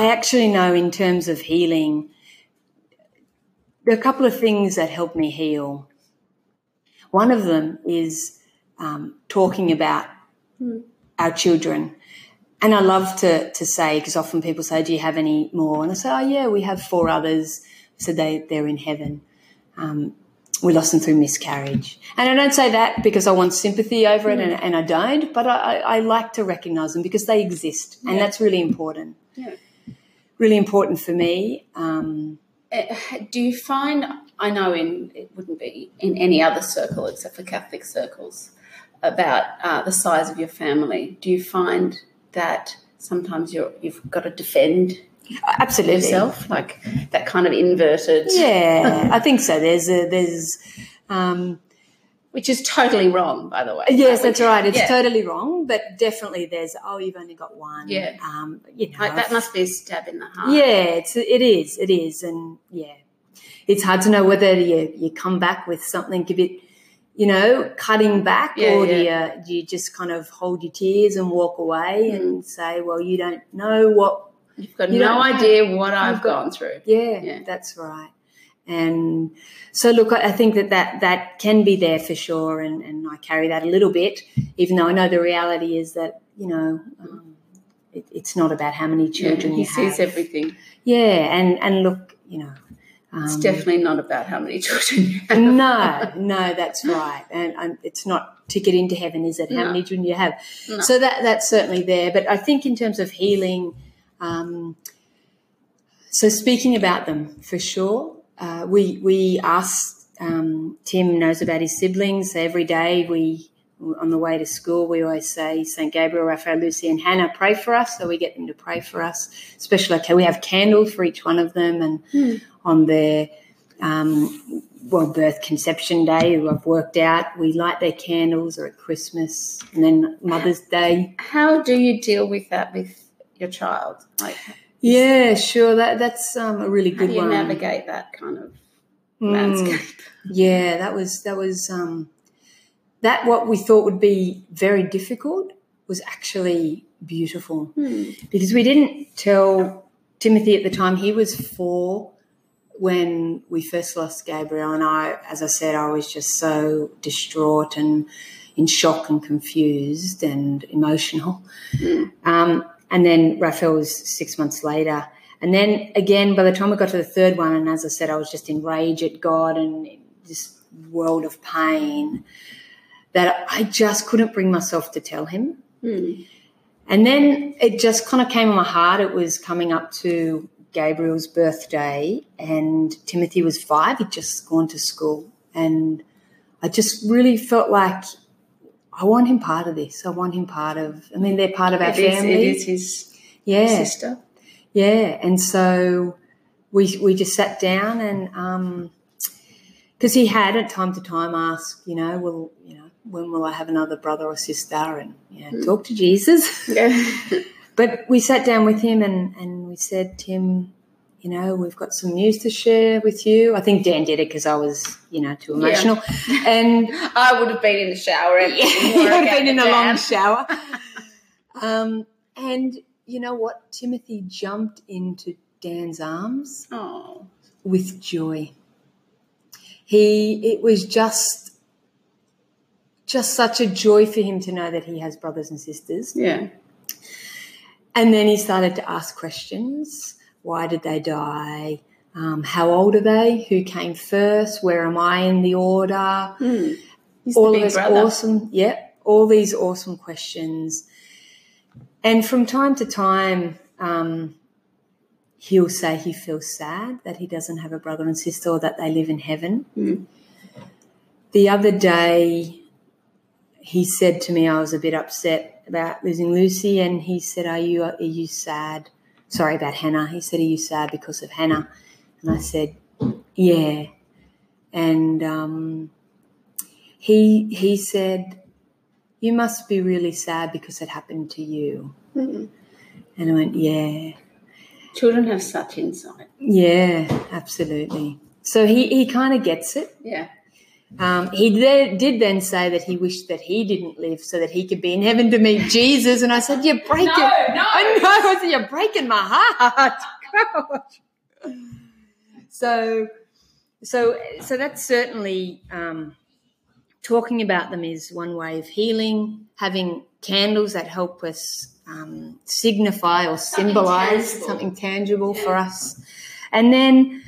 I actually know in terms of healing, there are a couple of things that help me heal. One of them is um, talking about mm. our children. And I love to to say, because often people say, do you have any more? And I say, oh, yeah, we have four others. So they, they're in heaven. Um, we lost them through miscarriage. And I don't say that because I want sympathy over mm. it, and, and I don't, but I, I like to recognise them because they exist, yeah. and that's really important. Yeah. Really important for me. Um Uh, do you find, I know in it wouldn't be in any other circle except for Catholic circles, about uh, the size of your family, do you find that sometimes you're, you've got to defend absolutely yourself, like that kind of inverted? Yeah, I think so. There's a, there's um, which is totally wrong, by the way. Yes, that's right. It's yeah. totally wrong, but definitely there's, oh, you've only got one. Yeah. Um, you know, like that must be a stab in the heart. Yeah, it's, it is. It is. And, yeah, it's hard to know whether you, you come back with something a bit, you know, cutting back yeah, or yeah. Do, you, do you just kind of hold your tears and walk away mm. and say, well, you don't know what. You've got you no idea what I've got, gone through. Yeah, yeah, that's right. And so, look, I think that that, that can be there for sure, and, and I carry that a little bit, even though I know the reality is that, you know, um, it, it's not about how many children yeah, you have. He sees everything. Yeah, and, and look, you know. Um, it's definitely not about how many children you have. No, no, that's right. And um, it's not to get into heaven, is it, how no. many children you have. No. So that that's certainly there. But I think in terms of healing, um, so speaking about them for sure. Uh, we we asked, um, Tim knows about his siblings. So every day we, on the way to school, we always say, Saint Gabriel, Raphael, Lucy and Hannah, pray for us. So we get them to pray for us. Especially, okay, we have candles for each one of them, and mm. on their, um, well, birth conception day, I've worked out, we light their candles, or at Christmas and then Mother's Day. How do you deal with that with your child? Like, yeah, sure. That that's um, a really good one. How do you one. navigate that kind of mm. landscape? Yeah, that was that was um, that what we thought would be very difficult was actually beautiful mm. because we didn't tell Timothy at the time. He was four when we first lost Gabriel, and I, as I said, I was just so distraught and in shock and confused and emotional. Mm. Um, And then Raphael was six months later. And then, again, by the time we got to the third one, and as I said, I was just in rage at God and this world of pain that I just couldn't bring myself to tell him. Mm. And then it just kind of came on my heart. It was coming up to Gabriel's birthday, and Timothy was five. He'd just gone to school. And I just really felt like, I want him part of this. I want him part of, I mean, they're part of our it is, family. It is his yeah. sister. Yeah. And so we we just sat down and because um, he had at time to time asked, you know, well, you know, when will I have another brother or sister, and, you know, mm. talk to Jesus. Yeah. But we sat down with him and, and we said, Tim, you know, we've got some news to share with you. I think Dan did it because I was, you know, too emotional. Yeah. And I would have been in the shower. Yeah, you would have been in a long shower. um, and you know what? Timothy jumped into Dan's arms oh. with joy. he, it was just, just such a joy for him to know that he has brothers and sisters. Yeah. And then he started to ask questions. Why did they die? Um, how old are they? Who came first? Where am I in the order? Mm. He's all the big brother. Awesome, yeah, all these awesome questions. And from time to time, um, he'll say he feels sad that he doesn't have a brother and sister or that they live in heaven. Mm. The other day he said to me, I was a bit upset about losing Lucy, and he said, are you, are you sad? Sorry, about Hannah. He said, are you sad because of Hannah? And I said, yeah. And um, he he said, you must be really sad because it happened to you. Mm-hmm. And I went, yeah. Children have such insight. Yeah, absolutely. So he, he kind of gets it. Yeah. Um, he did, did then say that he wished that he didn't live so that he could be in heaven to meet Jesus. And I said, you're breaking. No, no. I know. I said, you're breaking my heart. God. So, so, so that's certainly um, talking about them is one way of healing, having candles that help us um, signify or symbolize something tangible, something tangible yeah. for us. And then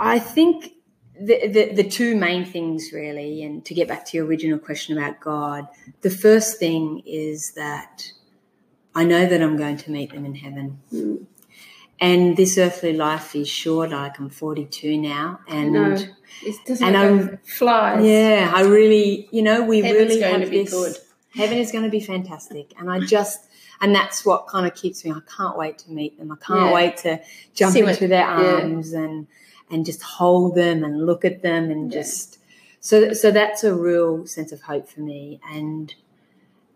I think... The, the the two main things really, and to get back to your original question about God, the first thing is that I know that I'm going to meet them in heaven. Mm. And this earthly life is short. Like I'm forty-two now, and no, it doesn't and I'm flies. Yeah, I really, you know, we Heaven's really going have to be this. Good. Heaven is going to be fantastic, and I just. And that's what kind of keeps me. I can't wait to meet them. I can't yeah. wait to jump See into what, their arms yeah. and and just hold them and look at them and yeah. just so so that's a real sense of hope for me. And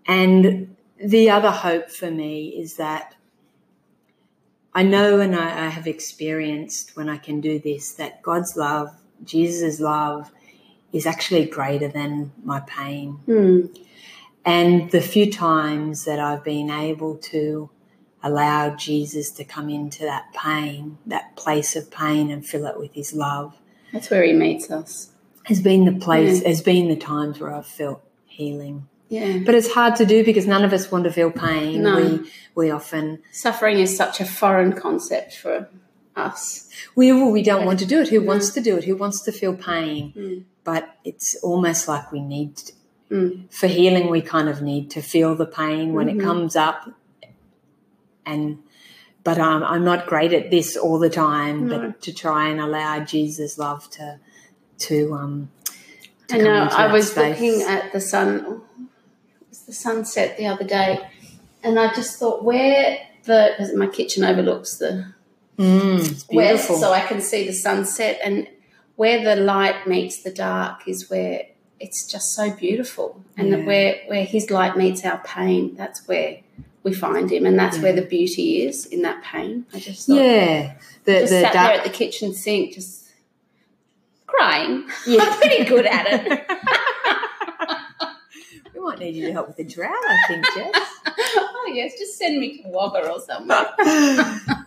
and the other hope for me is that I know and I, I have experienced when I can do this that God's love, Jesus' love, is actually greater than my pain. Mm. And the few times that I've been able to allow Jesus to come into that pain, that place of pain, and fill it with his love. That's where he meets us. Has been the place, yeah. has been the times where I've felt healing. Yeah. But it's hard to do because none of us want to feel pain. No. We, we often... Suffering is such a foreign concept for us. We, we don't yeah. want to do it. Who no. wants to do it? Who wants to feel pain? Mm. But it's almost like we need to. Mm. For healing, we kind of need to feel the pain when mm-hmm. it comes up. And but I'm, I'm not great at this all the time. No. But to try and allow Jesus' love to to um. To I come know. Into I was space. Looking at the sun. It was the sunset the other day, and I just thought, where the because my kitchen overlooks the mm, it's west, so I can see the sunset, and where the light meets the dark is where. It's just so beautiful. And yeah. where, where his light meets our pain, that's where we find him, and that's yeah. where the beauty is, in that pain. I just thought, yeah. The, just the sat dark... there at the kitchen sink just crying. Yeah. I'm pretty good at it. We might need you to help with the drought, I think, Jess. Oh, yes, just send me to Wagga or somewhere.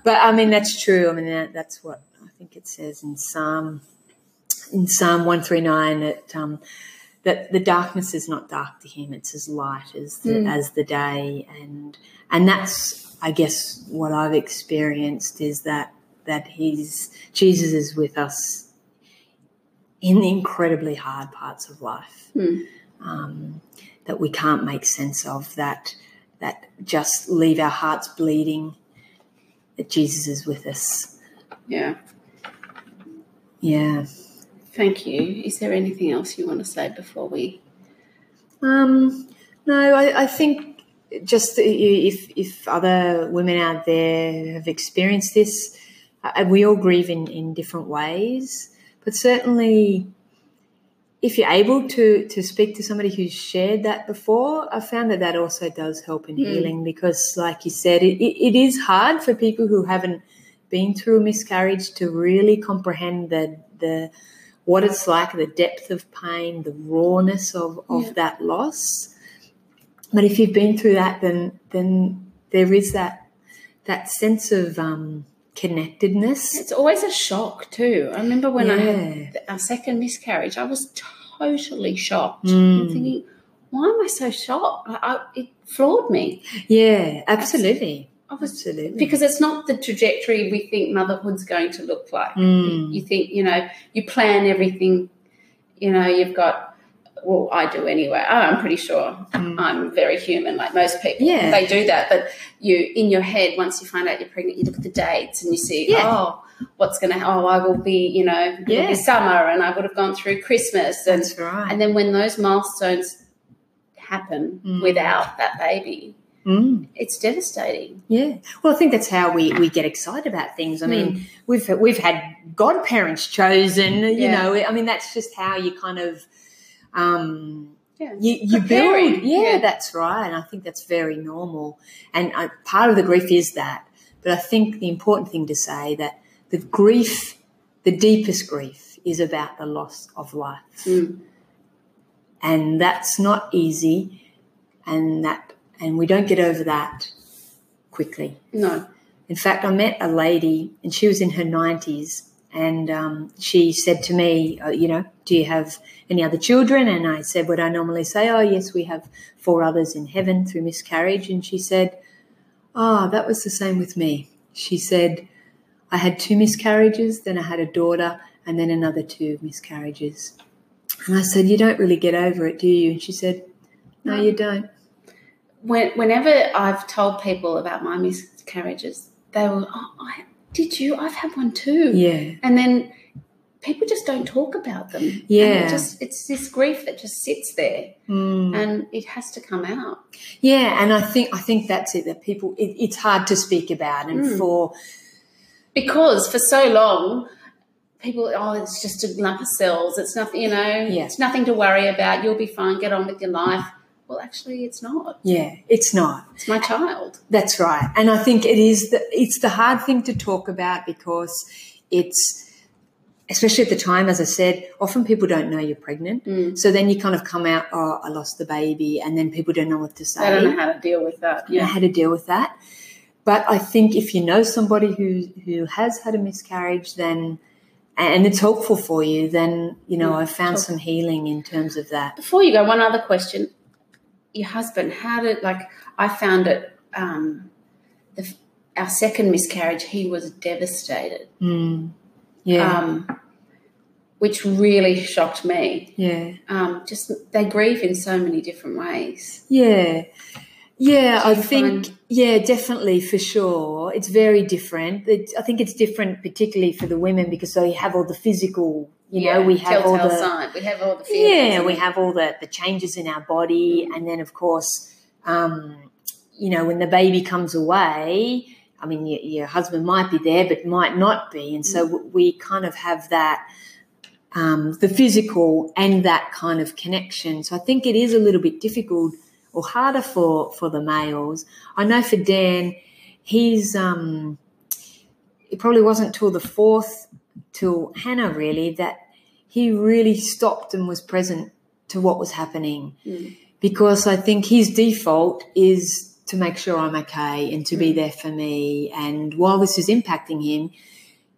But, I mean, that's true. I mean, that, that's what I think it says in Psalm, in Psalm one thirty-nine that um, – that the darkness is not dark to him; it's as light as the, mm. as the day, and and that's, I guess, what I've experienced is that that he's Jesus is with us in the incredibly hard parts of life mm. um, that we can't make sense of. That that just leave our hearts bleeding. That Jesus is with us. Yeah. Yeah. Thank you. Is there anything else you want to say before we? Um, no, I, I think just if if other women out there have experienced this, uh, we all grieve in, in different ways. But certainly, if you're able to to speak to somebody who's shared that before, I found that that also does help in mm. healing because, like you said, it, it, it is hard for people who haven't been through a miscarriage to really comprehend the the. what it's like, the depth of pain, the rawness of, of yeah. that loss. But if you've been through that, then then there is that that sense of um, connectedness. It's always a shock too. I remember when yeah. I had our second miscarriage, I was totally shocked. Mm. I'm thinking, why am I so shocked? I, I, it floored me. Yeah, absolutely. I was, absolutely. Because it's not the trajectory we think motherhood's going to look like. Mm. You think, you know, you plan everything, you know, you've got, well, I do anyway. Oh, I'm pretty sure mm. I'm very human, like most people. Yeah. They do that. But you, in your head, once you find out you're pregnant, you look at the dates and you see, yeah. oh, what's going to happen? Oh, I will be, you know, yeah. it'll be summer and I would have gone through Christmas. And, that's right. And then when those milestones happen mm. without that baby, mm. it's devastating. Yeah. Well, I think that's how we, we get excited about things. I mm. mean, we've we've had godparents chosen, you yeah. know. I mean, that's just how you kind of... Um, yeah. You, you build, yeah, yeah, that's right, and I think that's very normal. And I, part of the grief is that, but I think the important thing to say that the grief, the deepest grief, is about the loss of life, mm. and that's not easy, and that, and we don't get over that quickly. No. In fact, I met a lady, and she was in her nineties. And um, she said to me, oh, you know, do you have any other children? And I said, would I normally say, oh, yes, we have four others in heaven through miscarriage. And she said, oh, that was the same with me. She said, I had two miscarriages, then I had a daughter, and then another two miscarriages. And I said, you don't really get over it, do you? And she said, no, you don't. When, whenever I've told people about my miscarriages, they were, oh, I did you? I've had one too. Yeah. And then people just don't talk about them. Yeah. And it just, it's this grief that just sits there mm. and it has to come out. Yeah, and I think I think that's it, that people, it, it's hard to speak about and mm. for... Because for so long, people, oh, it's just a lump of cells, it's nothing, you know, yeah. it's nothing to worry about, you'll be fine, get on with your life. Well, actually, it's not. Yeah, it's not. It's my child. That's right. And I think it is the, it's the hard thing to talk about because it's, especially at the time, as I said, often people don't know you're pregnant. Mm. So then you kind of come out, oh, I lost the baby, and then people don't know what to say. They don't know how to deal with that. Yeah, don't know how to deal with that. But I think if you know somebody who, who has had a miscarriage, then... and it's helpful for you, then, you know, mm, I found helpful. Some healing in terms of that. Before you go, one other question. Your husband, how did, like, I found it, um, the, our second miscarriage, he was devastated. Mm. Yeah. Um, which really shocked me. Yeah. Um, just, they grieve in so many different ways. Yeah. Yeah, I think, find... yeah, definitely, for sure. It's very different. It, I think it's different particularly for the women because they have all the physical You yeah, know, we have all the sign. we have all the feelings, yeah, we have all the, the changes in our body, and then of course, um, you know, when the baby comes away, I mean, your, your husband might be there, but might not be, and so mm. we kind of have that um, the physical and that kind of connection. So I think it is a little bit difficult or harder for for the males. I know for Dan, he's um, it probably wasn't till the fourth. Till Hannah, really, that he really stopped and was present to what was happening mm. because I think his default is to make sure I'm okay and to mm. be there for me. And while this is impacting him,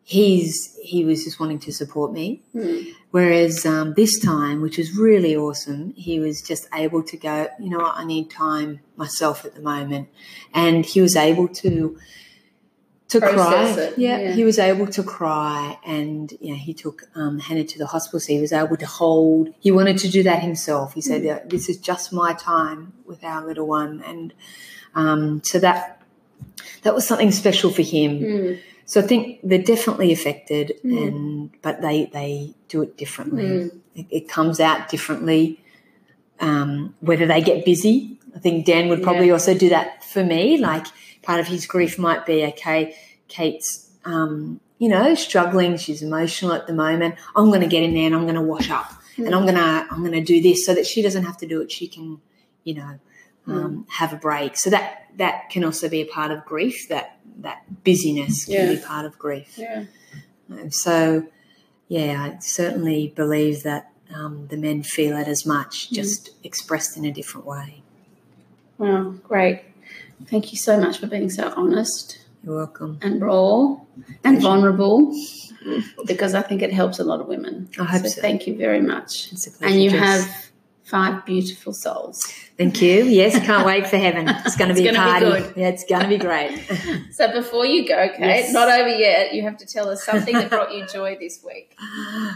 he's he was just wanting to support me. Mm. Whereas um, this time, which was really awesome, he was just able to go, you know what, I need time myself at the moment. And he was able to... To cry, yeah, yeah, he was able to cry, and you know, he took um, Hannah to the hospital. So he was able to hold. He wanted to do that himself. He said, mm. "This is just my time with our little one," and um, so that that was something special for him. Mm. So I think they're definitely affected, mm. and but they they do it differently. Mm. It, it comes out differently. Um, whether they get busy, I think Dan would probably yeah. also do that for me, like. Part of his grief might be, okay, Kate's, um, you know, struggling. She's emotional at the moment. I'm going to get in there and I'm going to wash up mm. and I'm going to I'm going to do this so that she doesn't have to do it. She can, you know, um, mm. have a break. So that that can also be a part of grief. That that busyness can yeah. be part of grief. Yeah. And so, yeah, I certainly believe that um, the men feel it as much, mm. just expressed in a different way. Wow, great. Thank you so much for being so honest. You're welcome. And raw and vulnerable, because I think it helps a lot of women. I hope so. so. Thank you very much. It's a pleasure. And you Jess. have five beautiful souls. Thank you. Yes, can't wait for heaven. It's going to be gonna a party. Be good. Yeah, it's going to be great. So before you go, Kate, yes. not over yet, you have to tell us something that brought you joy this week.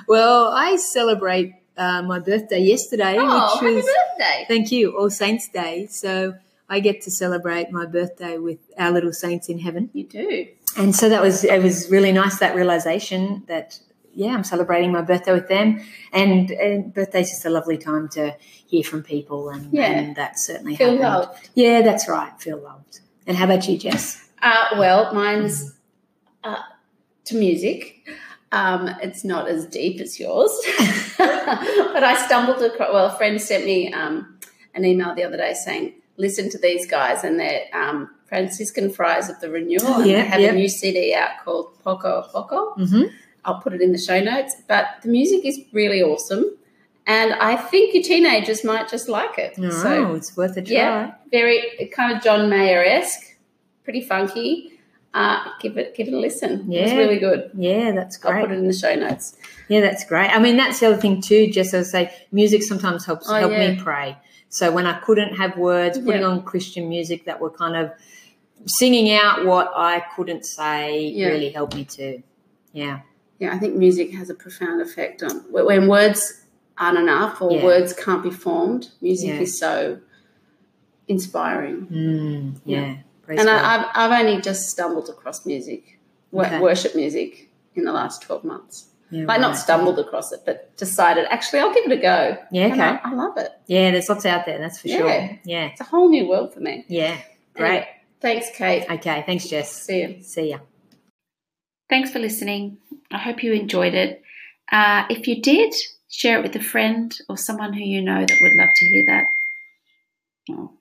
Well, I celebrate uh, my birthday yesterday. Oh, which happy was, birthday. Thank you. All Saints Day. So I get to celebrate my birthday with our little saints in heaven. You do. And so that was it was really nice, that realization that, yeah, I'm celebrating my birthday with them. And, and birthday's just a lovely time to hear from people, and, yeah. and that certainly Feel happened. loved. Yeah, that's right, feel loved. And how about you, Jess? Uh, well, mine's uh, to music. Um, it's not as deep as yours. But I stumbled across, well, a friend sent me um, an email the other day saying, listen to these guys, and they're um, Franciscan Friars of the Renewal, oh, yeah, and they have yeah. a new C D out called Poco Poco. Mm-hmm. I'll put it in the show notes. But the music is really awesome, and I think your teenagers might just like it. Oh, so, it's worth a try. Yeah, very kind of John Mayer-esque, pretty funky. Uh, give it give it a listen. Yeah. It's really good. Yeah, that's great. I'll put it in the show notes. Yeah, that's great. I mean, that's the other thing too, Jess. I would say music sometimes helps oh, help yeah. me pray. So when I couldn't have words, putting yeah. on Christian music that were kind of singing out what I couldn't say yeah. really helped me too. Yeah. Yeah, I think music has a profound effect on when words aren't enough or yeah. words can't be formed, music yeah. is so inspiring. Mm, yeah. yeah. Praise and God. I, I've, I've only just stumbled across music, okay. worship music, in the last twelve months. Yeah, like right. not stumbled across it, but decided, actually, I'll give it a go. Yeah, okay. I, I love it. Yeah, there's lots out there, that's for yeah. sure. Yeah. It's a whole new world for me. Yeah, great. Anyway, thanks, Kate. Okay, thanks, Jess. See you. See ya. Thanks for listening. I hope you enjoyed it. Uh, if you did, share it with a friend or someone who you know that would love to hear that. Oh.